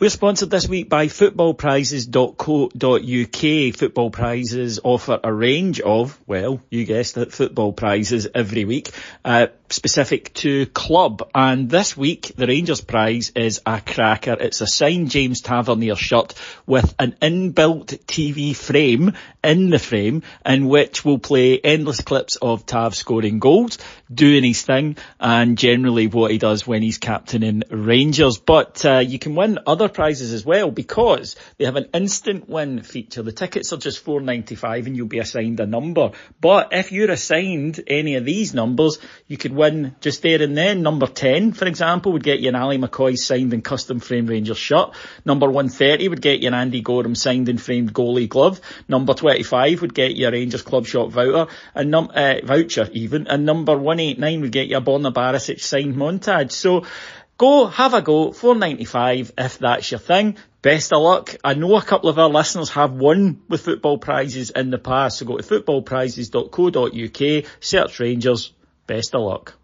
We're sponsored this week by footballprizes.co.uk. Football Prizes offer a range of, well, you guessed it, football prizes every week, specific to club. And this week, the Rangers prize is a cracker. It's a signed James Tavernier shirt with an inbuilt TV frame in the frame, in which will play endless clips of Tav scoring goals, doing his thing, and generally what he does when he's captaining Rangers. But you can win other prizes as well, because they have an instant win feature. The tickets are just $4.95 and you'll be assigned a number. But if you're assigned any of these numbers, you could win just there and then. Number 10, for example, would get you an Ali McCoy signed and custom framed Rangers shirt. Number 130 would get you an Andy Goram signed and framed goalie glove. Number 25 would get you a Rangers club shop voucher, and voucher even. And number 189 would get you a Borna Barisic signed montage. So go, have a go, $4.95 if that's your thing. Best of luck. I know a couple of our listeners have won with football prizes in the past, so go to footballprizes.co.uk, search Rangers. Best of luck.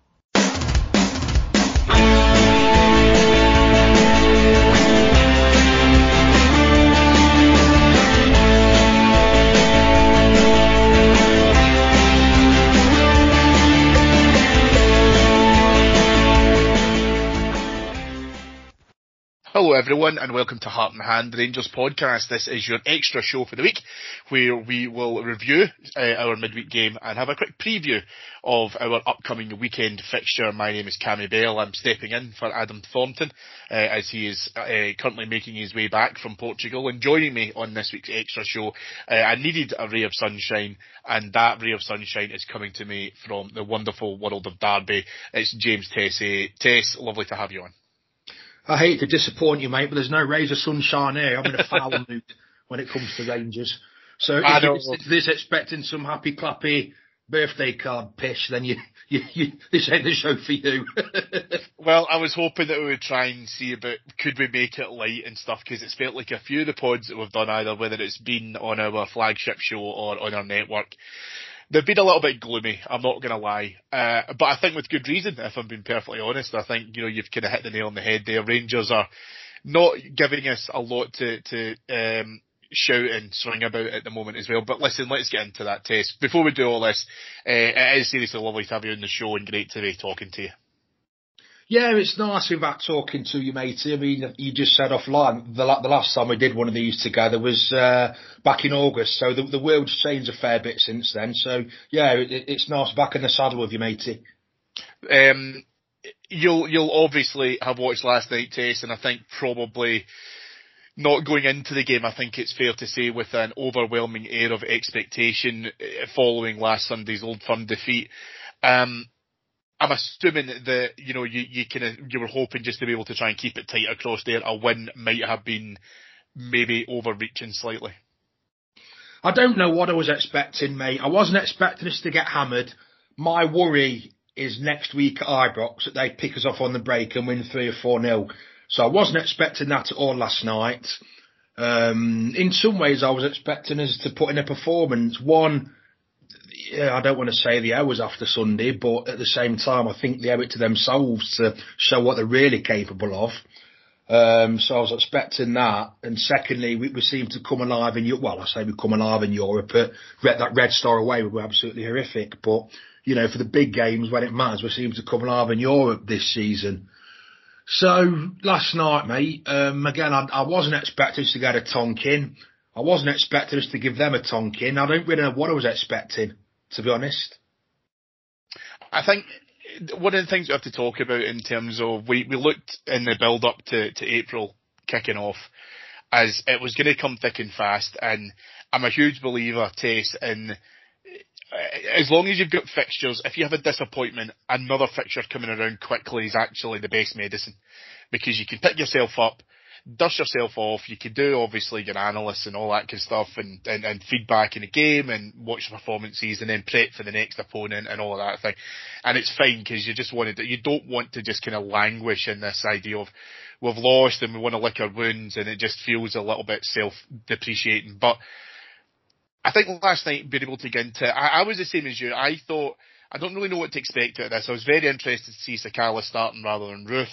Hello everyone, and welcome to Heart and Hand, the Rangers podcast. This is your extra show for the week, where we will review our midweek game and have a quick preview of our upcoming weekend fixture. My name is Cammy Bell. I'm stepping in for Adam Thornton as he is currently making his way back from Portugal. And joining me on this week's extra show, I needed a ray of sunshine, and that ray of sunshine is coming to me from the wonderful world of Derby. It's James Tessie. Tess, lovely to have you on. I hate to disappoint you, mate, but there's no rays of sunshine here. I'm in a foul mood when it comes to Rangers. So if you're this expecting some happy clappy birthday card pish, then you this ain't the show for you. Well, I was hoping that we would try and see about could we make it light and stuff, because it's felt like a few of the pods that we've done, either whether it's been on our flagship show or on our network, they've been a little bit gloomy, I'm not going to lie. But I think with good reason, if I'm being perfectly honest. I think, you know, you've kind of hit the nail on the head there. Rangers are not giving us a lot to shout and swing about at the moment as well. But listen, let's get into that, Tess. Before we do all this, it is seriously lovely to have you on the show and great to be talking to you. Yeah, it's nice without talking to you, matey. I mean, you just said offline, the last time we did one of these together was back in August, so the world's changed a fair bit since then. So, yeah, it's nice back in the saddle with you, matey. You'll obviously have watched last night, Tess, and I think probably not going into the game, I think it's fair to say, with an overwhelming air of expectation following last Sunday's Old Firm defeat. I'm assuming that, you know, you were hoping just to be able to try and keep it tight across there. A win might have been maybe overreaching slightly. I don't know what I was expecting, mate. I wasn't expecting us to get hammered. My worry is next week at Ibrox that they pick us off on the break and win 3 or 4-0. So I wasn't expecting that at all last night. In some ways, I was expecting us to put in a performance. I don't want to say the hours after Sunday, but at the same time, I think they owe it to themselves to show what they're really capable of. So I was expecting that. And secondly, we seem to come alive in Europe. Well, I say we come alive in Europe, but that Red Star away we were absolutely horrific. But, you know, for the big games when it matters, we seem to come alive in Europe this season. So last night, mate, again, I wasn't expecting us to get a tonking. I wasn't expecting us to give them a tonking. I don't really know what I was expecting, to be honest. I think one of the things we have to talk about in terms of we looked in the build-up to April kicking off as it was going to come thick and fast, and I'm a huge believer, Tess, in as long as you've got fixtures, if you have a disappointment, another fixture coming around quickly is actually the best medicine, because you can pick yourself up, dust yourself off, you can do obviously your analysts and all that kind of stuff and feedback in the game and watch the performances and then prep for the next opponent and all of that thing. And it's fine because you just wanted to, you don't want to just kind of languish in this idea of we've lost and we want to lick our wounds, and it just feels a little bit self-depreciating. But I think last night being able to get into, I was the same as you. I thought, I don't really know what to expect out of this. I was very interested to see Sakala starting rather than Roofe.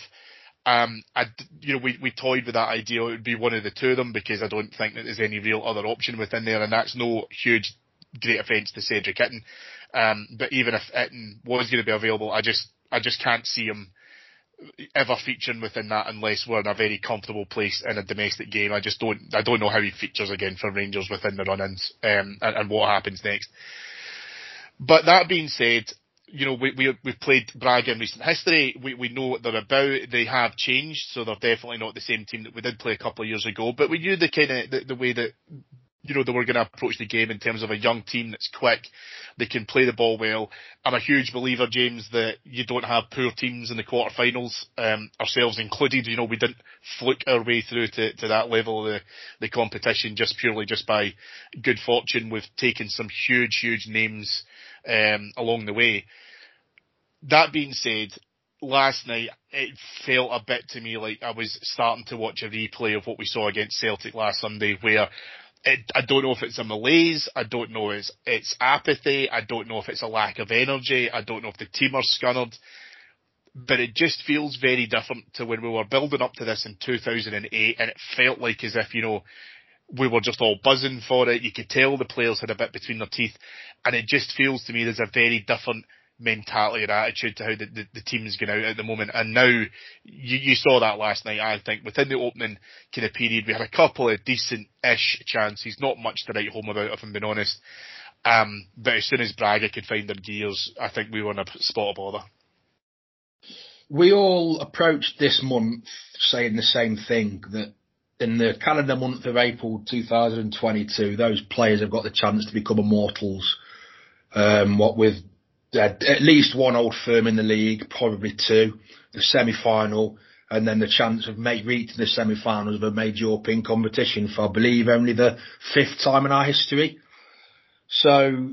We toyed with that idea. It would be one of the two of them because I don't think that there's any real other option within there, and that's no huge, great offence to Cedric Itton. But even if Itton was going to be available, I just can't see him ever featuring within that unless we're in a very comfortable place in a domestic game. I don't know how he features again for Rangers within the run-ins and what happens next. But that being said, you know, we've played Braga in recent history. We know what they're about. They have changed, so they're definitely not the same team that we did play a couple of years ago. But we knew the kind of the way that, you know, they were going to approach the game in terms of a young team that's quick. They can play the ball well. I'm a huge believer, James, that you don't have poor teams in the quarterfinals, ourselves included. You know, we didn't fluke our way through to that level of the competition just purely by good fortune. We've taken some huge names along the way. That being said, last night it felt a bit to me like I was starting to watch a replay of what we saw against Celtic last Sunday, where I don't know if it's a malaise, I don't know if it's apathy, I don't know if it's a lack of energy, I don't know if the team are scunnered, but it just feels very different to when we were building up to this in 2008, and it felt like as if, you know, we were just all buzzing for it. You could tell the players had a bit between their teeth, and it just feels to me there's a very different mentality and attitude to how the team is going out at the moment. And now you saw that last night. I think within the opening kind of period we had a couple of decent-ish chances, not much to write home about if I'm being honest, but as soon as Braga could find their gears, I think we were in a spot of bother. We all approached this month saying the same thing, that in the calendar month of April 2022 those players have got the chance to become immortals, what with at least one Old Firm in the league, probably two, the semi-final, and then the chance of reaching the semi-finals of a major European competition for, I believe, only the fifth time in our history. So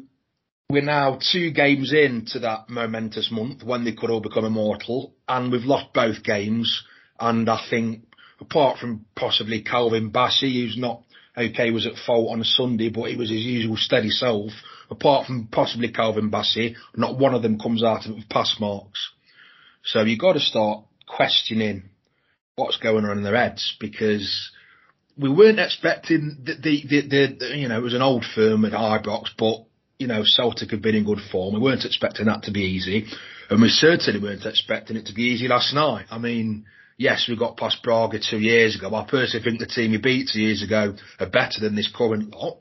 we're now 2 games into that momentous month when they could all become immortal, and we've lost both games. And I think, apart from possibly Calvin Bassey, who's not okay, was at fault on a Sunday, but he was his usual steady self. Apart from possibly Calvin Bassey, not one of them comes out of it with pass marks. So you've got to start questioning what's going on in their heads, because we weren't expecting it was an Old Firm at Ibrox, but, you know, Celtic have been in good form. We weren't expecting that to be easy, and we certainly weren't expecting it to be easy last night. I mean, yes, we got past Braga 2 years ago. I personally think the team we beat 2 years ago are better than this current lot.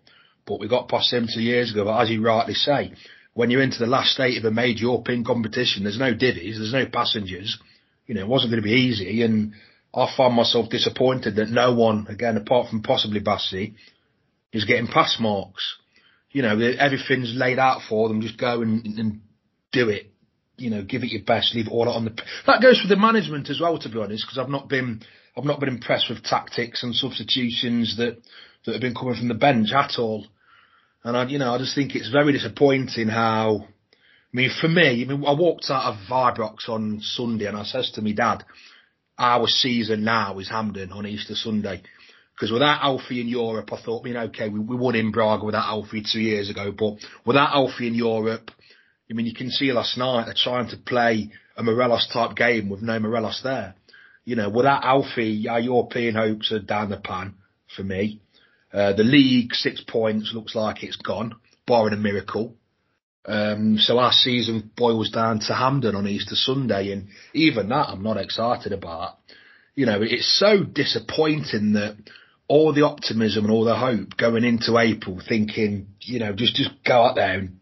But we got past them 2 years ago. But as you rightly say, when you're into the last state of a major European competition, there's no divvies, there's no passengers. You know, it wasn't going to be easy. And I find myself disappointed that no one, again, apart from possibly Bassey, is getting pass marks. You know, everything's laid out for them. Just go and do it. You know, give it your best, leave it all out on the... That goes for the management as well, to be honest, because I've not been impressed with tactics and substitutions that have been coming from the bench at all. And I just think it's very disappointing how, I walked out of Ibrox on Sunday and I says to my dad, our season now is Hampden on Easter Sunday. Because without Alfie in Europe, I thought, we won in Braga without Alfie 2 years ago, but without Alfie in Europe, you can see last night they're trying to play a Morelos-type game with no Morelos there. You know, without Alfie, our European hopes are down the pan for me. The league, 6 points, looks like it's gone, barring a miracle. So our season boils down to Hampden on Easter Sunday, and even that I'm not excited about. You know, it's so disappointing that all the optimism and all the hope going into April, thinking, you know, just go out there and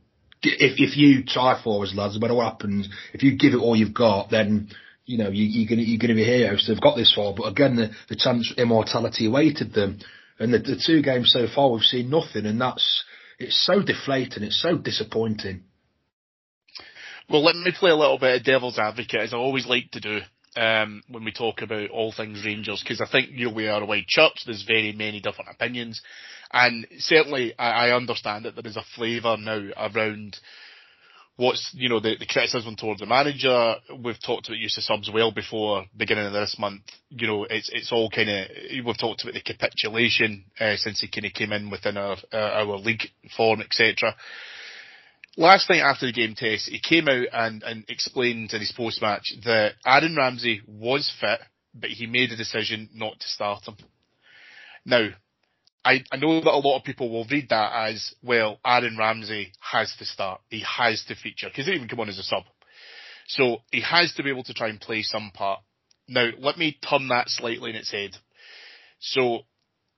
if you try for us, lads, no matter what happens, if you give it all you've got, then, you know, you're gonna be heroes. So they've got this far, but again, the chance of immortality awaited them, and the two games so far we've seen nothing, and it's so deflating, it's so disappointing. Well, let me play a little bit of devil's advocate, as I always like to do. When we talk about all things Rangers, because I think we are a wide church, there's very many different opinions, and certainly I understand that there is a flavour now around what's, you know, the criticism towards the manager. We've talked about use of subs well before beginning of this month. You know, it's all kind of, we've talked about the capitulation since he kind of came in within our league form, etc. Last night after the game, Tess, he came out and explained in his post-match that Aaron Ramsey was fit, but he made a decision not to start him. Now, I know that a lot of people will read that as, well, Aaron Ramsey has to start. He has to feature, because he didn't even come on as a sub. So he has to be able to try and play some part. Now, let me turn that slightly in its head. So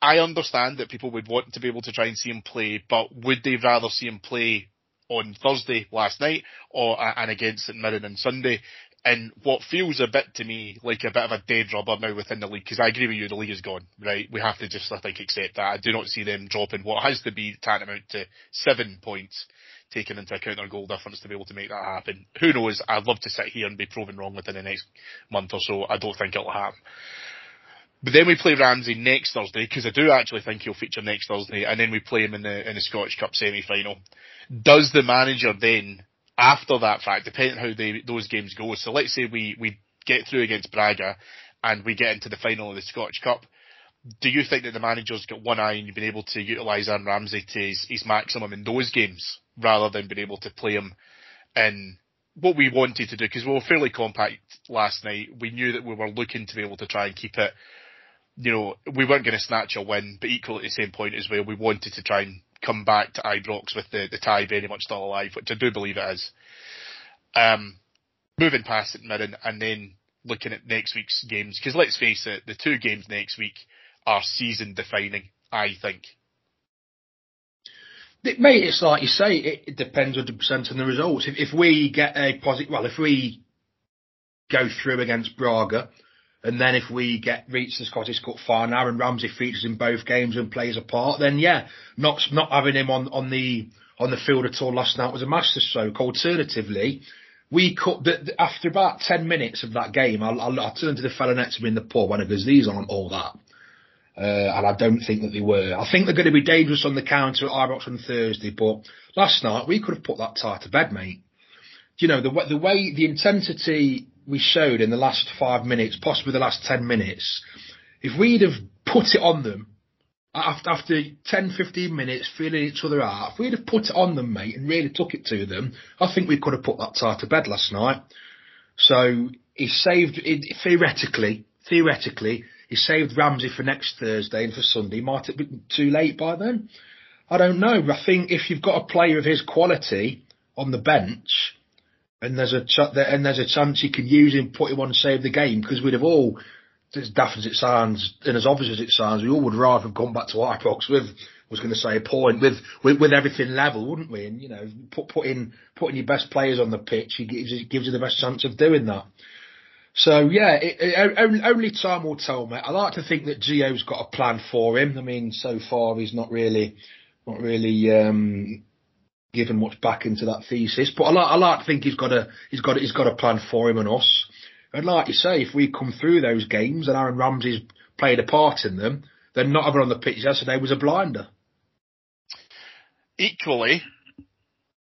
I understand that people would want to be able to try and see him play, but would they rather see him play on Thursday last night and against St Mirren on Sunday, and what feels a bit to me like a bit of a dead rubber now within the league, because I agree with you, the league is gone, right? We have to just, I think, accept that. I do not see them dropping what has to be tantamount to 7 points, taking into account their goal difference to be able to make that happen. Who knows? I'd love to sit here and be proven wrong within the next month or so. I don't think it'll happen. But then we play Ramsey next Thursday, because I do actually think he'll feature next Thursday, and then we play him in the Scottish Cup semi-final. Does the manager then, after that fact, depending on how those games go, so let's say we get through against Braga and we get into the final of the Scottish Cup, do you think that the manager's got one eye and you've been able to utilise Aaron Ramsey to his maximum in those games, rather than being able to play him in what we wanted to do? Because we were fairly compact last night. We knew that we were looking to be able to try and keep it. You know, we weren't going to snatch a win, but equally at the same point as well, we wanted to try and come back to Ibrox with the tie very much still alive, which I do believe it is. Moving past St Mirren and then looking at next week's games, because let's face it, the two games next week are season-defining, I think. Mate, it's like you say, it depends 100% on the results. If we get a positive, well, if we go through against Braga, and then if we reach the Scottish Cup final, Aaron Ramsey features in both games and plays a part, then yeah, not having him on the field at all last night was a masterstroke. Alternatively, we cut after about 10 minutes of that game, I turned to the fella next to me in the pub and I goes, these aren't all that, and I don't think that they were. I think they're going to be dangerous on the counter at Ibrox on Thursday, but last night we could have put that tie to bed, mate. You know, the way the intensity we showed in the last 5 minutes, possibly the last 10 minutes, if we'd have put it on them after 10, 15 minutes feeling each other out, if we'd have put it on them, mate, and really took it to them, I think we could have put that tie to bed last night. So he saved it, theoretically he saved Ramsey for next Thursday and for Sunday. Might it be too late by then? I don't know. I think if you've got a player of his quality on the bench, and there's a chance you can use him, put him on, and save the game, because we'd have all, as daft as it sounds and as obvious as it sounds, we all would rather have gone back to Ibrox with, I was going to say, a point, with everything level, wouldn't we? And you know, putting your best players on the pitch, it gives you the best chance of doing that. So yeah, only time will tell, mate. I like to think that Gio's got a plan for him. I mean, so far he's not really. Given much back into that thesis, but I like to think he's got a plan for him and us. And like you say, if we come through those games and Aaron Ramsey's played a part in them, then not having on the pitch yesterday was a blinder. Equally,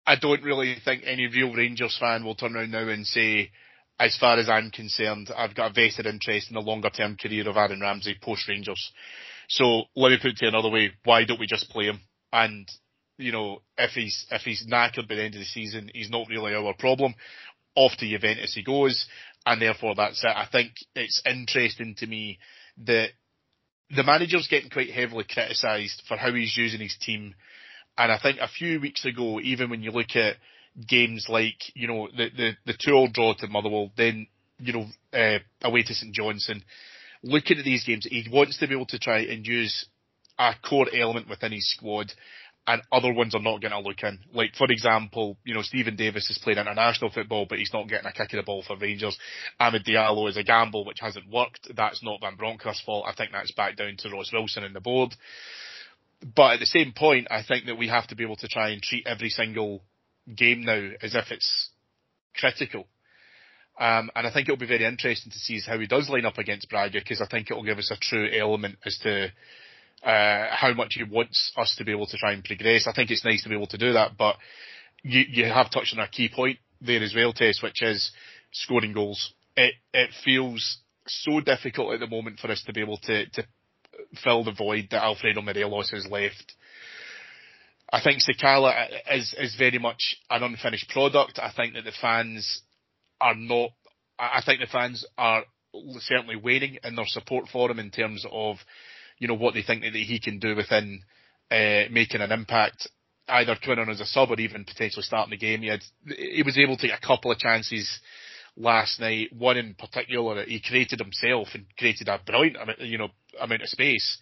I don't really think any real Rangers fan will turn around now and say, as far as I'm concerned, I've got a vested interest in the longer term career of Aaron Ramsey post Rangers. So let me put it another way: why don't we just play him? And you know, if he's knackered by the end of the season, he's not really our problem. Off to Juventus he goes, and therefore that's it. I think it's interesting to me that the manager's getting quite heavily criticised for how he's using his team. And I think a few weeks ago, even when you look at games like, you know, the 2-2 draw to Motherwell, then, you know, away to St Johnstone. Looking at these games, he wants to be able to try and use a core element within his squad, and other ones are not going to look in. Like, for example, you know, Stephen Davis has played international football, but he's not getting a kick of the ball for Rangers. Ahmed Diallo is a gamble, which hasn't worked. That's not Van Bronckhorst's fault. I think that's back down to Ross Wilson and the board. But at the same point, I think that we have to be able to try and treat every single game now as if it's critical. And I think it'll be very interesting to see how he does line up against Braga, because I think it'll give us a true element as to how much he wants us to be able to try and progress. I think it's nice to be able to do that, but you have touched on a key point there as well, Tess, which is scoring goals. It feels so difficult at the moment for us to be able to fill the void that Alfredo Morelos has left. I think Sakala is very much an unfinished product. I think that the fans are certainly waning in their support for him in terms of, you know, what they think that he can do within making an impact, either coming on as a sub or even potentially starting the game. He was able to get a couple of chances last night, one in particular that he created himself and created a brilliant amount of space,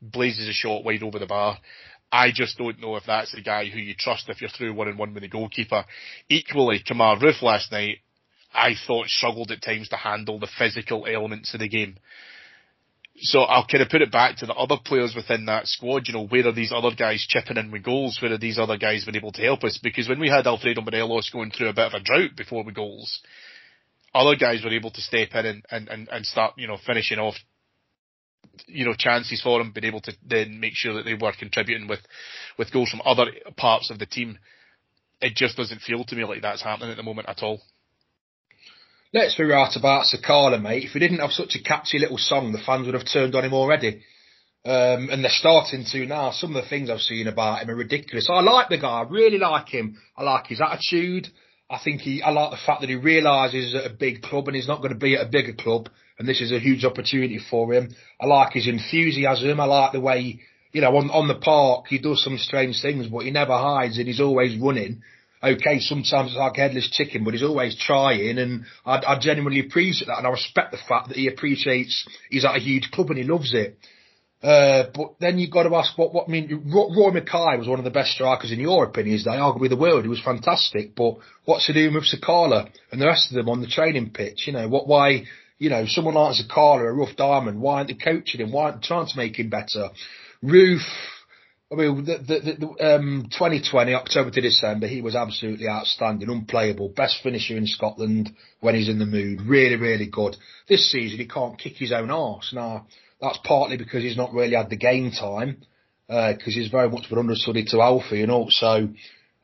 blazes a shot wide over the bar. I just don't know if that's the guy who you trust if you're through 1-on-1 with the goalkeeper. Equally, Kemar Roofe last night, I thought struggled at times to handle the physical elements of the game. So I'll kind of put it back to the other players within that squad. You know, where are these other guys chipping in with goals? Where are these other guys been able to help us? Because when we had Alfredo Morelos going through a bit of a drought before with goals, other guys were able to step in and start, you know, finishing off, you know, chances for him, being able to then make sure that they were contributing with goals from other parts of the team. It just doesn't feel to me like that's happening at the moment at all. Let's be right about Sakala, mate. If we didn't have such a catchy little song, the fans would have turned on him already. And they're starting to now. Some of the things I've seen about him are ridiculous. I like the guy. I really like him. I like his attitude. I like the fact that he realises he's at a big club and he's not going to be at a bigger club. And this is a huge opportunity for him. I like his enthusiasm. I like the way, you know, on the park, he does some strange things, but he never hides and he's always running. Okay, sometimes it's like headless chicken, but he's always trying, and I genuinely appreciate that, and I respect the fact that he appreciates he's at a huge club and he loves it. But then you've got to ask what I mean, Roy Makaay was one of the best strikers in Europe in his day, arguably the world. He was fantastic, but what's he doing with Sakala and the rest of them on the training pitch? You know, why, you know, someone like Sakala, a rough diamond, why aren't they coaching him? Why aren't they trying to make him better? Roofe, I mean, 2020, October to December, he was absolutely outstanding, unplayable, best finisher in Scotland when he's in the mood. Really, really good. This season, he can't kick his own arse. Now, that's partly because he's not really had the game time, because he's very much been understudy to Alfie, and also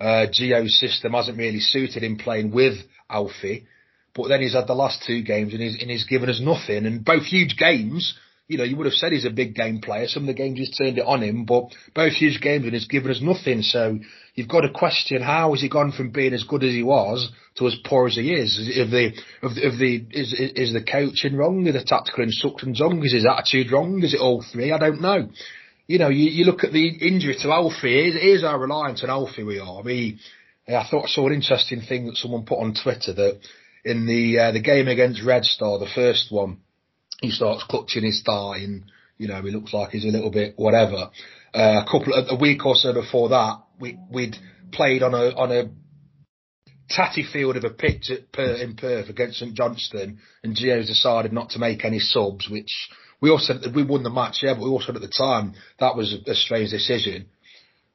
Gio's system hasn't really suited him playing with Alfie. But then he's had the last two games, and he's given us nothing, and both huge games. You know, you would have said he's a big game player. Some of the games he's turned it on him, but both huge games and he's given us nothing. So you've got to question, how has he gone from being as good as he was to as poor as he is? Is the coaching wrong? Are the tactical instructions wrong? Is his attitude wrong? Is it all three? I don't know. You know, you look at the injury to Alfie. Here's our reliance on Alfie we are. I mean, I thought I saw an interesting thing that someone put on Twitter, that in the game against Red Star, the first one, he starts clutching his thigh and, you know, he looks like he's a little bit whatever. A week or so before that, we'd played on a tatty field of a pitch in Perth against St Johnstone, and Gio's decided not to make any subs, which we also, we won the match, yeah, but we also said at the time that was a strange decision.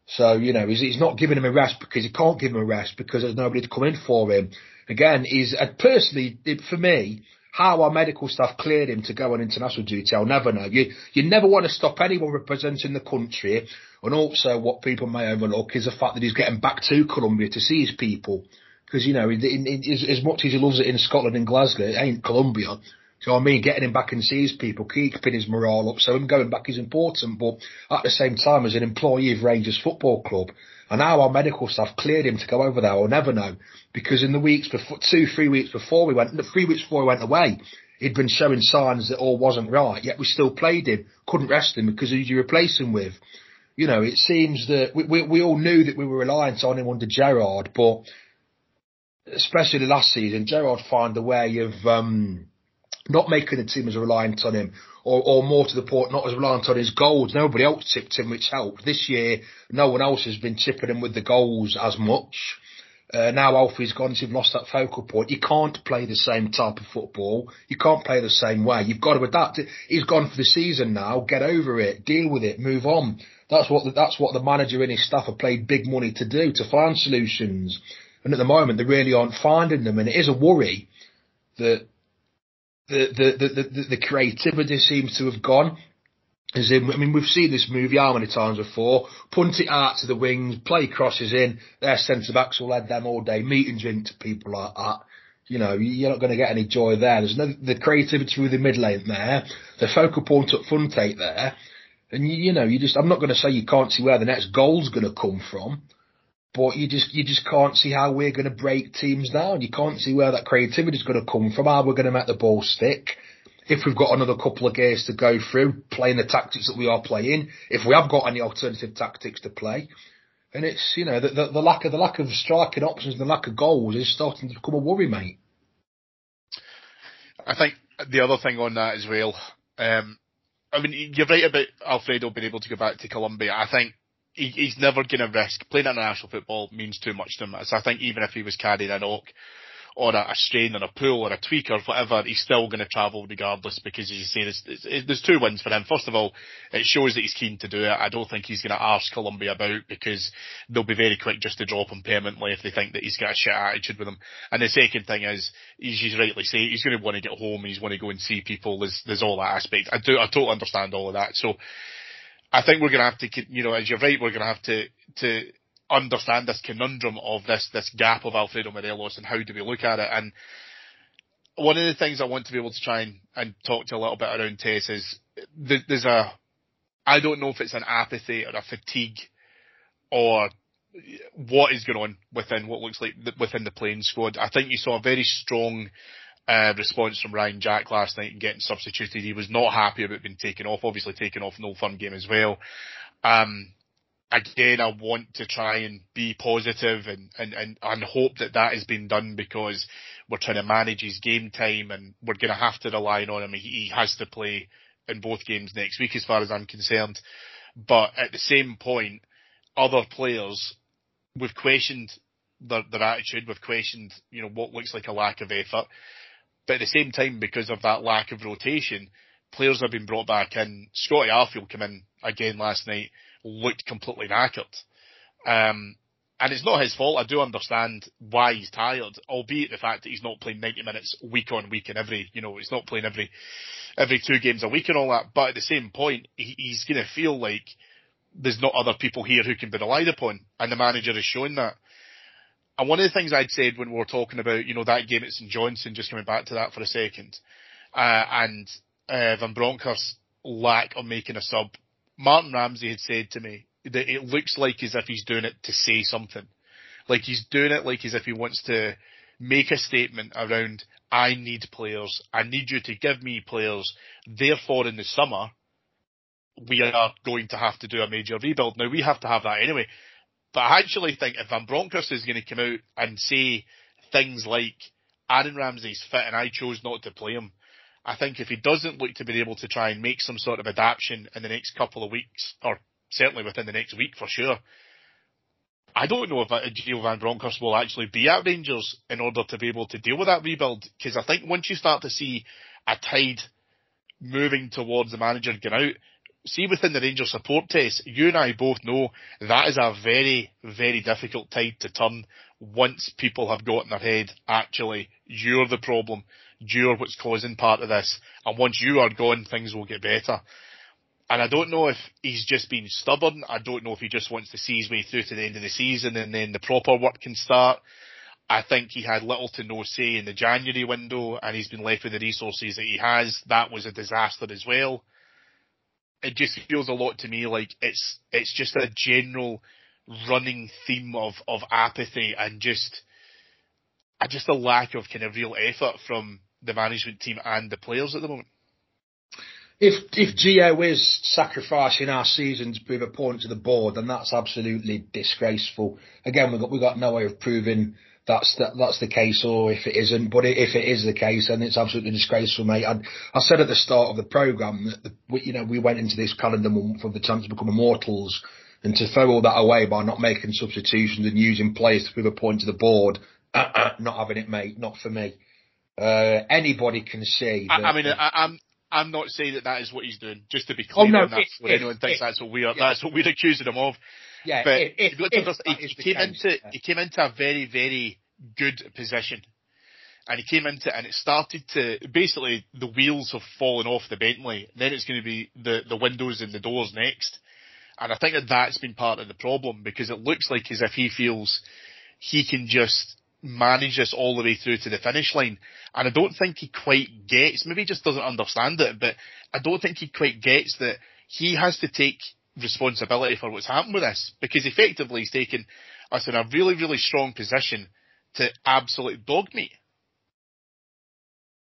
So, you know, he's not giving him a rest because he can't give him a rest because there's nobody to come in for him. Again, he's, personally, for me, how our medical staff cleared him to go on international duty, I'll never know. You never want to stop anyone representing the country. And also what people may overlook is the fact that he's getting back to Colombia to see his people. Because, you know, as much as he loves it in Scotland and Glasgow, it ain't Colombia. Do you know what I mean? Getting him back and see his people, keeping his morale up. So him going back is important. But at the same time, as an employee of Rangers Football Club, and how our medical staff cleared him to go over there, I'll never know. Because in the weeks before, 3 weeks before we went, 3 weeks before we went away, he'd been showing signs that all wasn't right, yet we still played him, couldn't rest him because who'd you replace him with? You know, it seems that we all knew that we were reliant on him under Gerrard, but especially last season, Gerrard found a way of not making the team as reliant on him, or more to the point, not as reliant on his goals. Nobody else tipped him, which helped. This year, no one else has been tipping him with the goals as much. Now Alfie's gone, so you've lost that focal point. You can't play the same type of football. You can't play the same way. You've got to adapt. He's gone for the season now. Get over it. Deal with it. Move on. That's what the manager and his staff have paid big money to do, to find solutions. And at the moment, they really aren't finding them. And it is a worry that the creativity seems to have gone. As in, I mean, we've seen this movie how many times before? Punt it out to the wings, play crosses in, their centre backs will head them all day, meet and drink to people like that. You know, you're not going to get any joy there. There's no, the creativity with the mid lane there, the focal point at front eight there. And you know, you just, I'm not going to say you can't see where the next goal's going to come from, but you just can't see how we're going to break teams down. You can't see where that creativity is going to come from, how we're going to make the ball stick. If we've got another couple of games to go through, playing the tactics that we are playing, if we have got any alternative tactics to play. And it's, you know, the lack of striking options, the lack of goals is starting to become a worry, mate. I think the other thing on that as well, I mean, you're right about Alfredo being able to go back to Colombia. I think he's never going to risk. Playing international football means too much to him. So I think even if he was carrying an oak, or a strain, or a pull, or a tweak, or whatever, he's still going to travel regardless, because, as you say, there's two wins for him. First of all, it shows that he's keen to do it. I don't think he's going to arse Colombia about, because they'll be very quick just to drop him permanently if they think that he's got a shit attitude with him. And the second thing is, as you rightly say, he's going to want to get home, and he's going to go and see people. There's all that aspect. I totally understand all of that. So I think we're going to have to, you know, as you're right, we're going to have to understand this conundrum of this gap of Alfredo Morelos, and how do we look at it. And one of the things I want to be able to try and talk to a little bit around Tess is there's a, I don't know if it's an apathy or a fatigue or what is going on within what looks like within the playing squad. I think you saw a very strong response from Ryan Jack last night and getting substituted. He was not happy about being taken off, obviously taken off in the Old Firm game as well. Again, I want to try and be positive and hope that has been done, because we're trying to manage his game time and we're going to have to rely on him. He has to play in both games next week as far as I'm concerned. But at the same point, other players, we've questioned their attitude. We've questioned, you know, what looks like a lack of effort. But at the same time, because of that lack of rotation, players have been brought back in. Scotty Arfield came in again last night, looked completely knackered. And it's not his fault. I do understand why he's tired, albeit the fact that he's not playing 90 minutes week on week and he's not playing every two games a week and all that. But at the same point, he's going to feel like there's not other people here who can be relied upon. And the manager has shown that. And one of the things I'd said when we were talking about, you know, that game at St Johnstone, just coming back to that for a second, and Van Bronckhorst's lack of making a sub, Martin Ramsey had said to me that it looks like as if he's doing it to say something. Like he's doing it like as if he wants to make a statement around, I need players, I need you to give me players, therefore in the summer, we are going to have to do a major rebuild. Now, we have to have that anyway. But I actually think if Van Bronckhorst is going to come out and say things like, Aaron Ramsey's fit and I chose not to play him, I think if he doesn't look to be able to try and make some sort of adaptation in the next couple of weeks, or certainly within the next week for sure, I don't know if Gio Van Bronckhorst will actually be at Rangers in order to be able to deal with that rebuild. Because I think once you start to see a tide moving towards the manager going out, see within the Rangers support test, you and I both know that is a very, very difficult tide to turn once people have got in their head, actually, you're the problem. You're what's causing part of this. And once you are gone, things will get better. And I don't know if he's just been stubborn. I don't know if he just wants to see his way through to the end of the season and then the proper work can start. I think he had little to no say in the January window and he's been left with the resources that he has. That was a disaster as well. It just feels a lot to me like it's just a general running theme of apathy and just a lack of kind of real effort from the management team and the players at the moment. If Gio is sacrificing our season to prove a point to the board, then that's absolutely disgraceful. Again, we've got no way of proving that's the case, or if it isn't. But if it is the case, then it's absolutely disgraceful, mate. I said at the start of the programme that we went into this calendar month for the chance to become immortals, and to throw all that away by not making substitutions and using players to prove a point to the board, not having it, mate, not for me. Anybody can see. I'm not saying that is what he's doing. Just to be clear, that's what we are. Yeah. That's what we're accusing him of. Yeah, but he came into a very, very good position, and he came into it, and it started to basically the wheels have fallen off the Bentley. Then it's going to be the windows and the doors next, and I think that's been part of the problem, because it looks like as if he feels he can just manage this all the way through to the finish line. And I don't think he quite gets, maybe he just doesn't understand it, but I don't think he quite gets that he has to take responsibility for what's happened with this, because effectively he's taken us in a really, really strong position to absolute dog meat.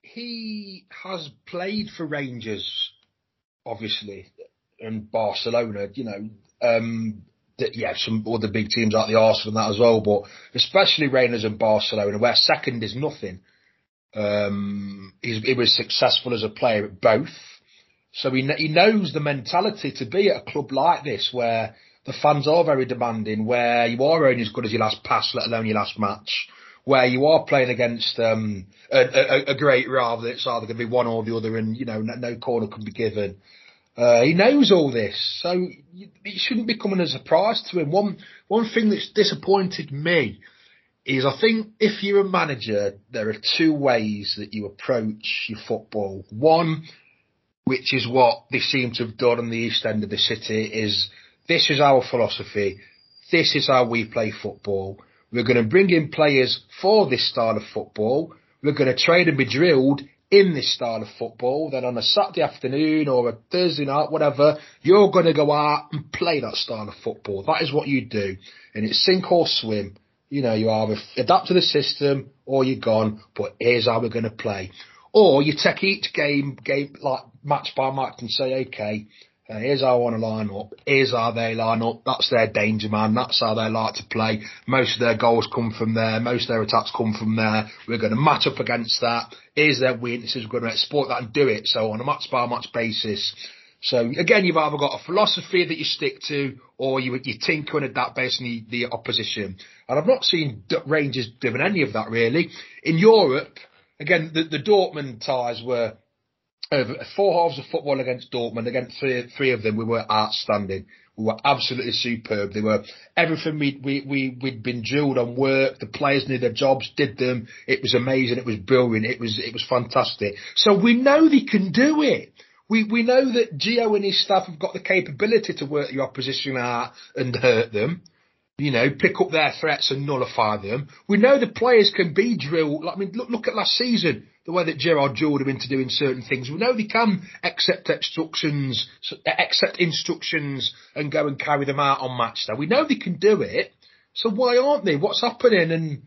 He has played for Rangers, obviously, and Barcelona, some other big teams like the Arsenal and that as well, but especially Rangers and Barcelona, where second is nothing. He was successful as a player at both, so he knows the mentality to be at a club like this, where the fans are very demanding, where you are only as good as your last pass, let alone your last match, where you are playing against a great rival. It's either going to be one or the other, and no corner can be given. He knows all this, so it shouldn't be coming as a surprise to him. One thing that's disappointed me is, I think if you're a manager, there are two ways that you approach your football. One, which is what they seem to have done on the east end of the city, is this is our philosophy. This is how we play football. We're going to bring in players for this style of football. We're going to train and be drilled in this style of football, then on a Saturday afternoon or a Thursday night, whatever, you're going to go out and play that style of football. That is what you do. And it's sink or swim. You either adapt to the system or you're gone, but here's how we're going to play. Or you take each game like match by match and say, okay, here's how I want to line up. Here's how they line up. That's their danger man. That's how they like to play. Most of their goals come from there. Most of their attacks come from there. We're going to match up against that. Here's their weaknesses. We're going to exploit that and do it. So on a match-by-match basis. So again, you've either got a philosophy that you stick to, or you tinker and adapt based on the opposition. And I've not seen Rangers doing any of that really. In Europe, again, the Dortmund ties were four halves of football against Dortmund. Against three of them, we were outstanding. We were absolutely superb. They were everything we'd been drilled on work. The players knew their jobs, did them. It was amazing. It was brilliant. It was fantastic. So we know they can do it. We know that Gio and his staff have got the capability to work the opposition out and hurt them. Pick up their threats and nullify them. We know the players can be drilled. Look at last season, the way that Gerrard drilled him into doing certain things. We know they can accept instructions and go and carry them out on match day. We know they can do it. So why aren't they? What's happening? And,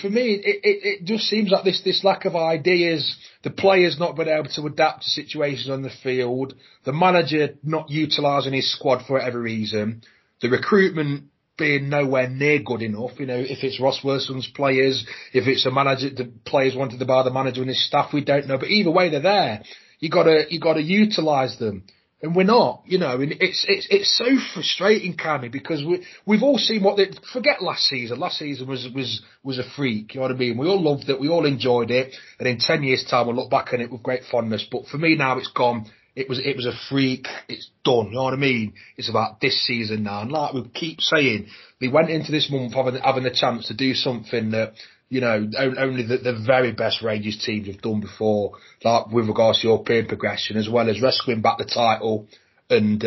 for me, it just seems like this lack of ideas, the players not being able to adapt to situations on the field, the manager not utilising his squad for whatever reason, the recruitment being nowhere near good enough. If it's Ross Wilson's players, if it's a manager, the players wanted to buy the manager and his staff, we don't know. But either way, they're there. You gotta utilise them, and we're not. And it's so frustrating, Cammy, because we've all seen what they forget. Last season. Last season was a freak. You know what I mean? We all loved it. We all enjoyed it. And in 10 years' time, we'll look back on it with great fondness. But for me now, it's gone. It was a freak. It's done. You know what I mean? It's about this season now. And like we keep saying, they went into this month having the chance to do something that, only the very best Rangers teams have done before, like with regards to European progression, as well as rescuing back the title and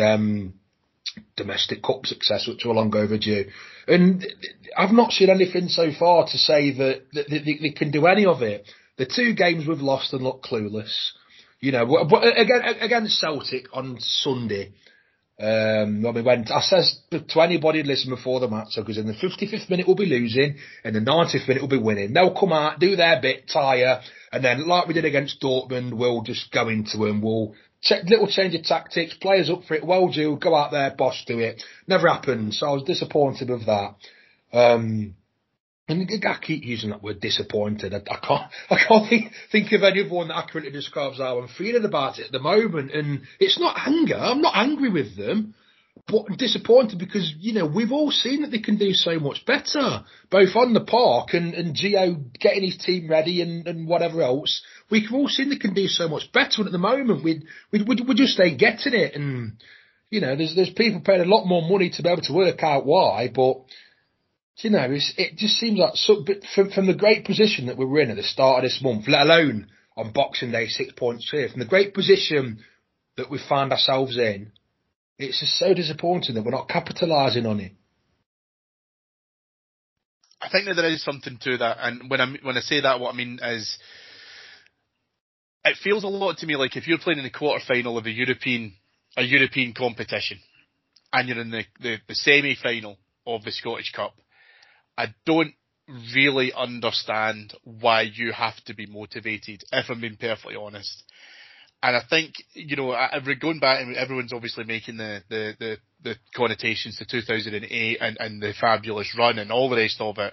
domestic cup success, which were long overdue. And I've not seen anything so far to say that they can do any of it. The two games we've lost and look clueless. But again, Celtic on Sunday. I says to anybody listening before the match, because in the 55th minute we'll be losing, and the 90th minute we'll be winning. They'll come out, do their bit, tire, and then like we did against Dortmund, we'll just go into them. We'll little change of tactics, players up for it, well do, go out there, boss, do it. Never happened, so I was disappointed with that. And I keep using that word disappointed. I can't think of anyone that accurately describes how I'm feeling about it at the moment. And it's not anger. I'm not angry with them, but I'm disappointed because, you know, we've all seen that they can do so much better, both on the park and Gio getting his team ready and whatever else. We've all seen they can do so much better. And at the moment, we just ain't getting it. And, you know, there's people paying a lot more money to be able to work out why, but... You know, it just seems like, from the great position that we were in at the start of this month, let alone on Boxing Day, 6 points clear, from the great position that we find ourselves in, it's just so disappointing that we're not capitalising on it. I think that there is something to that, and when I say that, what I mean is, it feels a lot to me like if you're playing in the quarterfinal of a European competition, and you're in the semi-final of the Scottish Cup, I don't really understand why you have to be motivated, if I'm being perfectly honest. And I think, you know, going back, and everyone's obviously making the connotations to 2008 and the fabulous run and all the rest of it.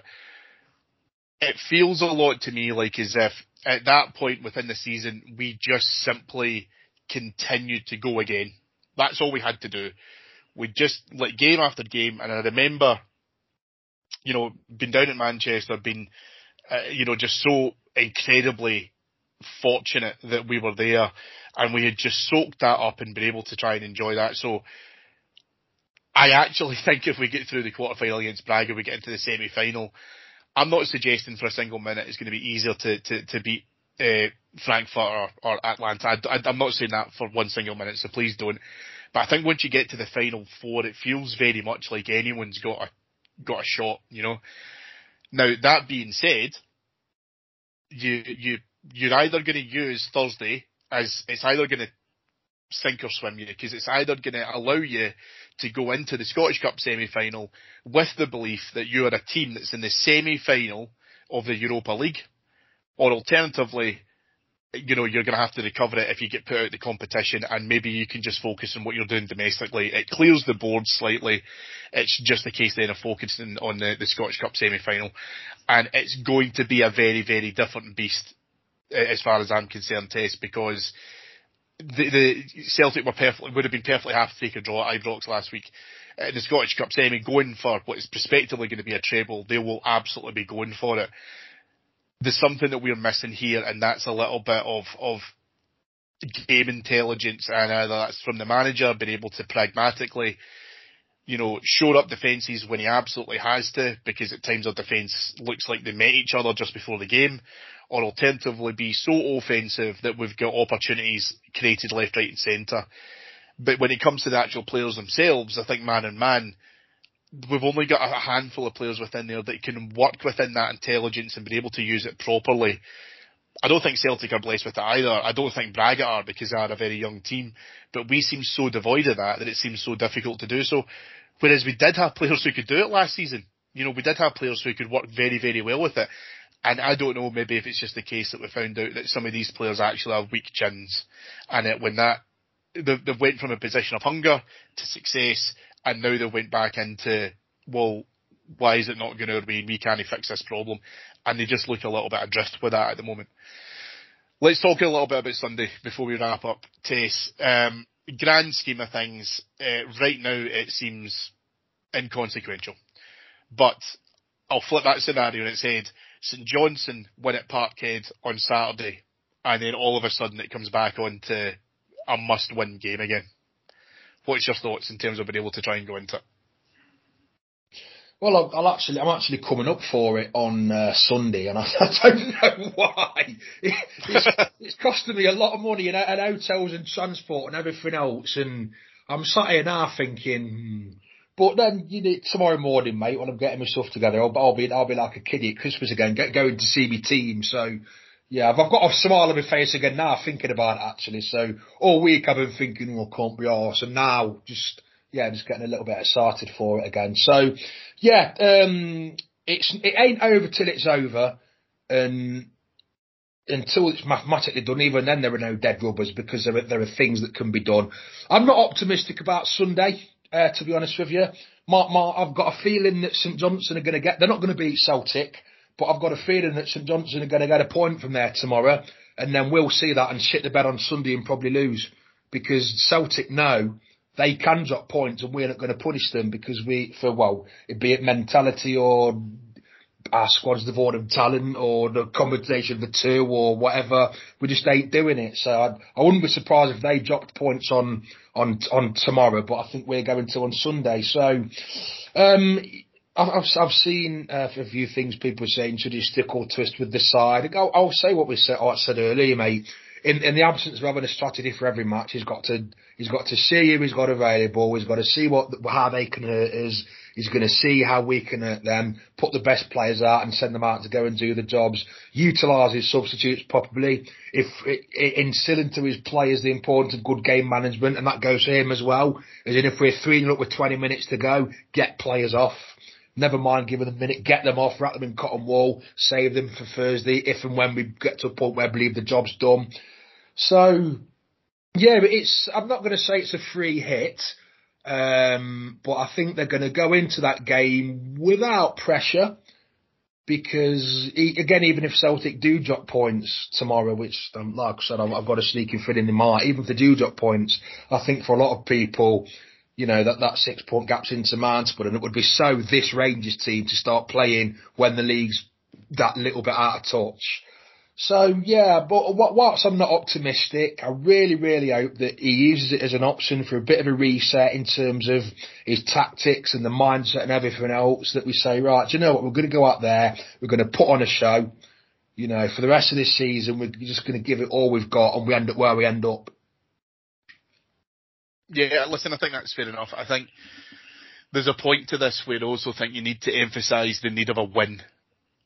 It feels a lot to me like as if at that point within the season, we just simply continued to go again. That's all we had to do. We just, like, game after game, and I remember... You know, been down at Manchester, been, you know, just so incredibly fortunate that we were there and we had just soaked that up and been able to try and enjoy that. So I actually think if we get through the quarterfinal against Braga, we get into the semi-final. I'm not suggesting for a single minute it's going to be easier to beat Frankfurt or Atlanta. I'm not saying that for one single minute, so please don't. But I think once you get to the final four, it feels very much like anyone's got a shot, you know. Now, that being said, you're either going to use Thursday as it's either going to sink or swim you, because it's either going to allow you to go into the Scottish Cup semi-final with the belief that you are a team that's in the semi-final of the Europa League, or alternatively, you know, you're going to have to recover it if you get put out of the competition, and maybe you can just focus on what you're doing domestically. It clears the board slightly. It's just a case then of focusing on the Scottish Cup semi-final. And it's going to be a very, very different beast as far as I'm concerned, Tess, because the Celtic would have been perfectly happy to take a draw at Ibrox last week. In the Scottish Cup semi, going for what is prospectively going to be a treble, they will absolutely be going for it. There's something that we're missing here, and that's a little bit of game intelligence, and either that's from the manager, being able to pragmatically, you know, shore up defences when he absolutely has to, because at times our defence looks like they met each other just before the game, or alternatively be so offensive that we've got opportunities created left, right and centre. But when it comes to the actual players themselves, I think man and man, we've only got a handful of players within there that can work within that intelligence and be able to use it properly. I don't think Celtic are blessed with it either. I don't think Braga are, because they are a very young team. But we seem so devoid of that it seems so difficult to do so. Whereas we did have players who could do it last season. You know, we did have players who could work very, very well with it. And I don't know, maybe if it's just the case that we found out that some of these players actually have weak chins. And that when that, they went from a position of hunger to success, and now they went back into, well, why is it not going our way? We can't fix this problem. And they just look a little bit adrift with that at the moment. Let's talk a little bit about Sunday before we wrap up, Tess. Grand scheme of things, right now it seems inconsequential. But I'll flip that scenario on its head. St Johnstone win at Parkhead on Saturday, and then all of a sudden it comes back onto a must-win game again. What's your thoughts in terms of being able to try and go into it? Well, I'm actually coming up for it on Sunday, and I don't know why. It's costing me a lot of money and hotels and transport and everything else, and I'm sat here now thinking. But then, you know, tomorrow morning, mate, when I'm getting my stuff together, I'll be like a kid at Christmas again, going to see my team. So. Yeah, I've got a smile on my face again now thinking about it, actually. So all week I've been thinking, well, can't be arse. And now just getting a little bit excited for it again. So, yeah, it ain't over till it's over. And until it's mathematically done, even then there are no dead rubbers, because there are things that can be done. I'm not optimistic about Sunday, to be honest with you. I've got a feeling that St Johnstone are going to get, they're not going to beat Celtic, but I've got a feeling that St Johnstone are going to get a point from there tomorrow, and then we'll see that and shit the bed on Sunday and probably lose, because Celtic know they can drop points and we're not going to punish them because be it mentality or our squad's devoid of talent or the combination of the two or whatever, we just ain't doing it. So I wouldn't be surprised if they dropped points on tomorrow, but I think we're going to on Sunday. So I've seen a few things people saying, should you stick or twist with the side? I'll say what I said earlier, mate. In the absence of having a strategy for every match, he's got to see who he's got available. He's got to see how they can hurt us. He's going to see how we can hurt them. Put the best players out and send them out to go and do the jobs. Utilise his substitutes properly. If instilling to his players the importance of good game management, and that goes to him as well. As in, if we're 3-0 up with 20 minutes to go, get players off. Never mind giving them a minute, get them off, wrap them in cotton wool, save them for Thursday, if and when we get to a point where I believe the job's done. So, yeah, I'm not going to say it's a free hit, but I think they're going to go into that game without pressure, because, again, even if Celtic do drop points tomorrow, which, like I said, I've got a sneaking feeling in my heart, even if they do drop points, I think for a lot of people, you know, that 6-point gap's insurmountable, and it would be so this Rangers team to start playing when the league's that little bit out of touch. So, yeah, but whilst I'm not optimistic, I really, really hope that he uses it as an option for a bit of a reset in terms of his tactics and the mindset and everything else, that we say, right, do you know what, we're going to go out there, we're going to put on a show, you know, for the rest of this season, we're just going to give it all we've got and we end up where we end up. Yeah, listen, I think that's fair enough. I think there's a point to this where I also think you need to emphasise the need of a win.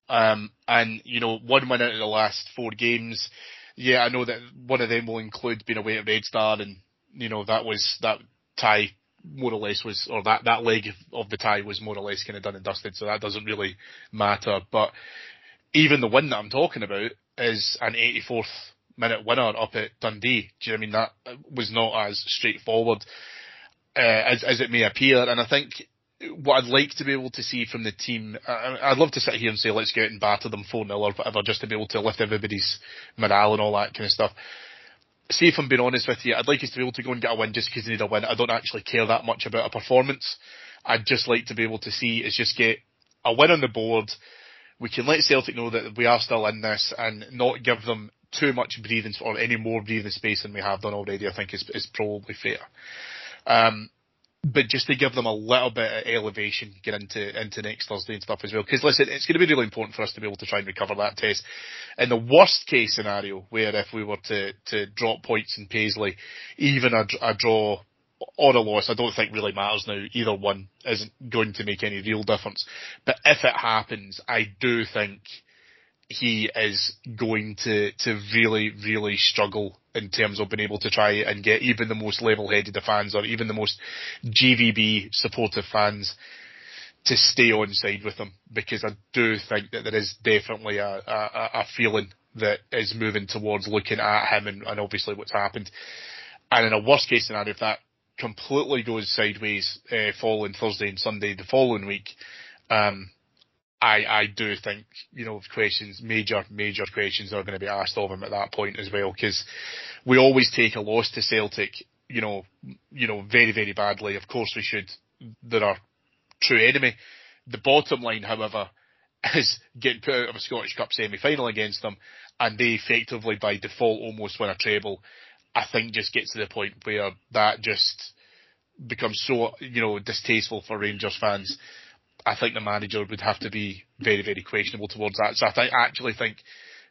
And, you know, 1 win out of the last 4 games. Yeah, I know that one of them will include being away at Red Star, and, you know, that tie more or less was, or that leg of the tie was more or less kind of done and dusted, so that doesn't really matter. But even the win that I'm talking about is an 84th minute winner up at Dundee. Do you know what I mean? That was not as straightforward as it may appear. And I think what I'd like to be able to see from the team, I'd love to sit here and say, let's go out and batter them 4-0 or whatever, just to be able to lift everybody's morale and all that kind of stuff. See, if I'm being honest with you, I'd like us to be able to go and get a win just because they need a win. I don't actually care that much about a performance. I'd just like to be able to see is just get a win on the board. We can let Celtic know that we are still in this and not give them too much breathing or any more breathing space than we have done already, I think is probably fair. But just to give them a little bit of elevation, get into next Thursday and stuff as well. Because listen, it's going to be really important for us to be able to try and recover that test. In the worst case scenario, where if we were to drop points in Paisley, even a draw or a loss, I don't think really matters now. Either one isn't going to make any real difference. But if it happens, I do think he is going to really, really struggle in terms of being able to try and get even the most level-headed of fans or even the most GVB supportive fans to stay on side with him, because I do think that there is definitely a feeling that is moving towards looking at him and obviously what's happened. And in a worst-case scenario, if that completely goes sideways following Thursday and Sunday the following week, I do think, you know, questions, major questions are going to be asked of him at that point as well, because we always take a loss to Celtic, you know, very, very badly. Of course we should. They're our true enemy. The bottom line, however, is getting put out of a Scottish Cup semi-final against them, and they effectively by default almost win a treble. I think just gets to the point where that just becomes so, you know, distasteful for Rangers fans. I think the manager would have to be very, very questionable towards that. So I actually think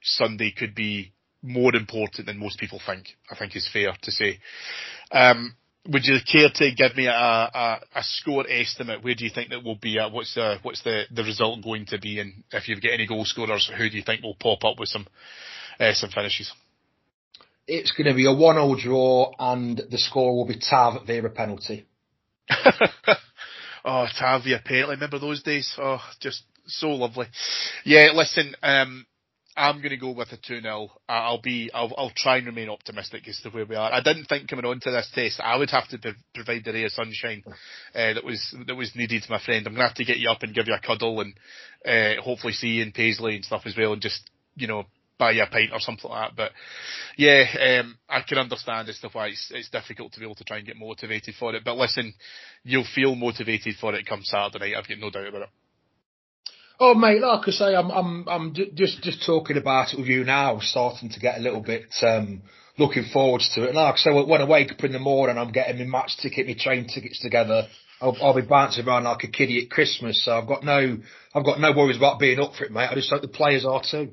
Sunday could be more important than most people think, I think is fair to say. Would you care to give me a score estimate? Where do you think that will be at? What's the result going to be? And if you've got any goal scorers, who do you think will pop up with some finishes? It's going to be a 1-1 draw, and the score will be Tav via a penalty. Oh, Tavi, apparently. Remember those days? Oh, just so lovely. Yeah, listen, I'm going to go with a 2-0. I'll try and remain optimistic as to where we are. I didn't think coming on to this test, I would have to provide the ray of sunshine that was needed, my friend. I'm going to have to get you up and give you a cuddle and hopefully see you in Paisley and stuff as well, and just, you know, buy you a pint or something like that. But yeah, I can understand as to why it's difficult to be able to try and get motivated for it. But listen, you'll feel motivated for it come Saturday night. I've got no doubt about it. Oh mate, like I say, I'm just talking about it with you now. I'm starting to get a little bit looking forward to it. And like I say, when I wake up in the morning, I'm getting my match ticket, my train tickets together. I'll be bouncing around like a kiddie at Christmas. So I've got no worries about being up for it, mate. I just hope the players are too.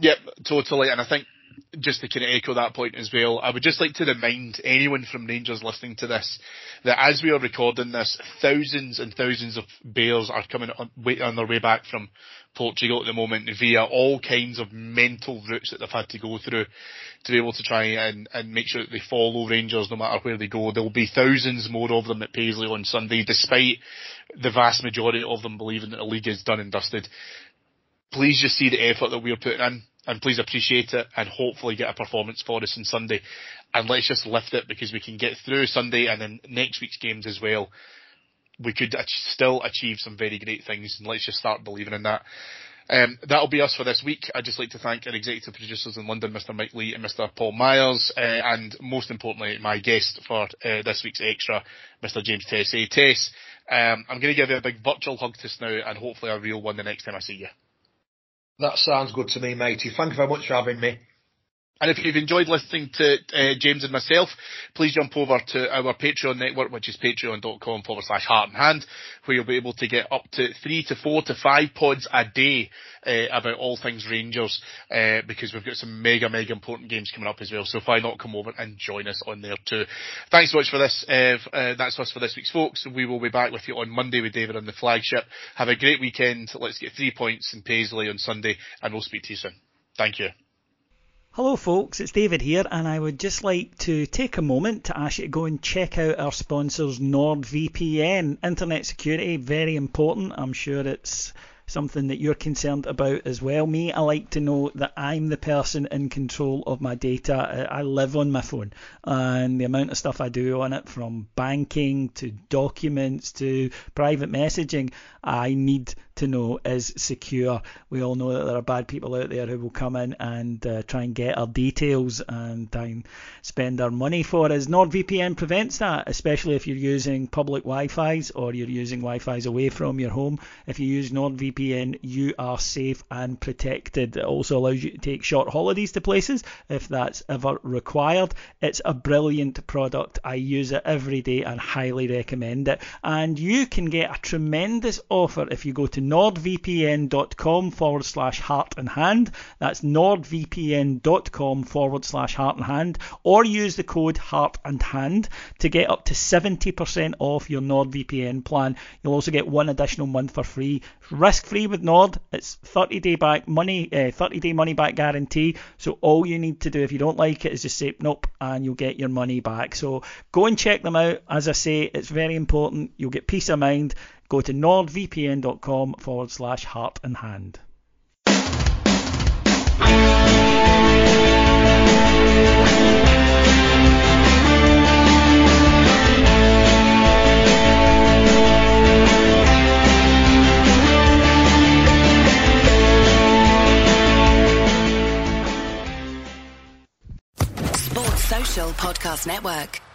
Yep, totally. And I think, just to kind of echo that point as well, I would just like to remind anyone from Rangers listening to this that as we are recording this, thousands and thousands of Bears are coming on their way back from Portugal at the moment via all kinds of mental routes that they've had to go through to be able to try and make sure that they follow Rangers no matter where they go. There will be thousands more of them at Paisley on Sunday, despite the vast majority of them believing that the league is done and dusted. Please just see the effort that we're putting in, and please appreciate it, and hopefully get a performance for us on Sunday. And let's just lift it, because we can get through Sunday and then next week's games as well. We could still achieve some very great things, and let's just start believing in that. That'll be us for this week. I'd just like to thank our executive producers in London, Mr. Mike Lee and Mr. Paul Myers, and most importantly, my guest for this week's extra, Mr. James Tessie. Tess, I'm going to give you a big virtual hug just now, and hopefully a real one the next time I see you. That sounds good to me, matey. Thank you very much for having me. And if you've enjoyed listening to James and myself, please jump over to our Patreon network, which is patreon.com/heartandhand, where you'll be able to get up to 3 to 4 to 5 pods a day about all things Rangers, because we've got some mega, mega important games coming up as well. So why not come over and join us on there too? Thanks so much for this. That's us for this week's, folks. We will be back with you on Monday with David on the flagship. Have a great weekend. Let's get 3 points in Paisley on Sunday, and we'll speak to you soon. Thank you. Hello folks, it's David here, and I would just like to take a moment to ask you to go and check out our sponsors NordVPN. Internet security, very important. I'm sure it's something that you're concerned about as well. Me, I like to know that I'm the person in control of my data. I live on my phone, and the amount of stuff I do on it, from banking to documents to private messaging, I need to know is secure. We all know that there are bad people out there who will come in and try and get our details and try and spend our money for us. NordVPN prevents that, especially if you're using public Wi-Fis or you're using Wi-Fis away from your home. If you use NordVPN, you are safe and protected. It also allows you to take short holidays to places if that's ever required. It's a brilliant product. I use it every day and highly recommend it. And you can get a tremendous offer if you go to NordVPN.com/heart and hand. That's NordVPN.com/heart and hand, or use the code heart and hand to get up to 70% off your NordVPN plan. You'll also get one additional month for free, risk-free with Nord. It's 30-day money back guarantee. So all you need to do if you don't like it is just say nope, and you'll get your money back. So go and check them out. As I say, it's very important. You'll get peace of mind. Go to NordVPN.com/heart and hand. Sports Social Podcast Network.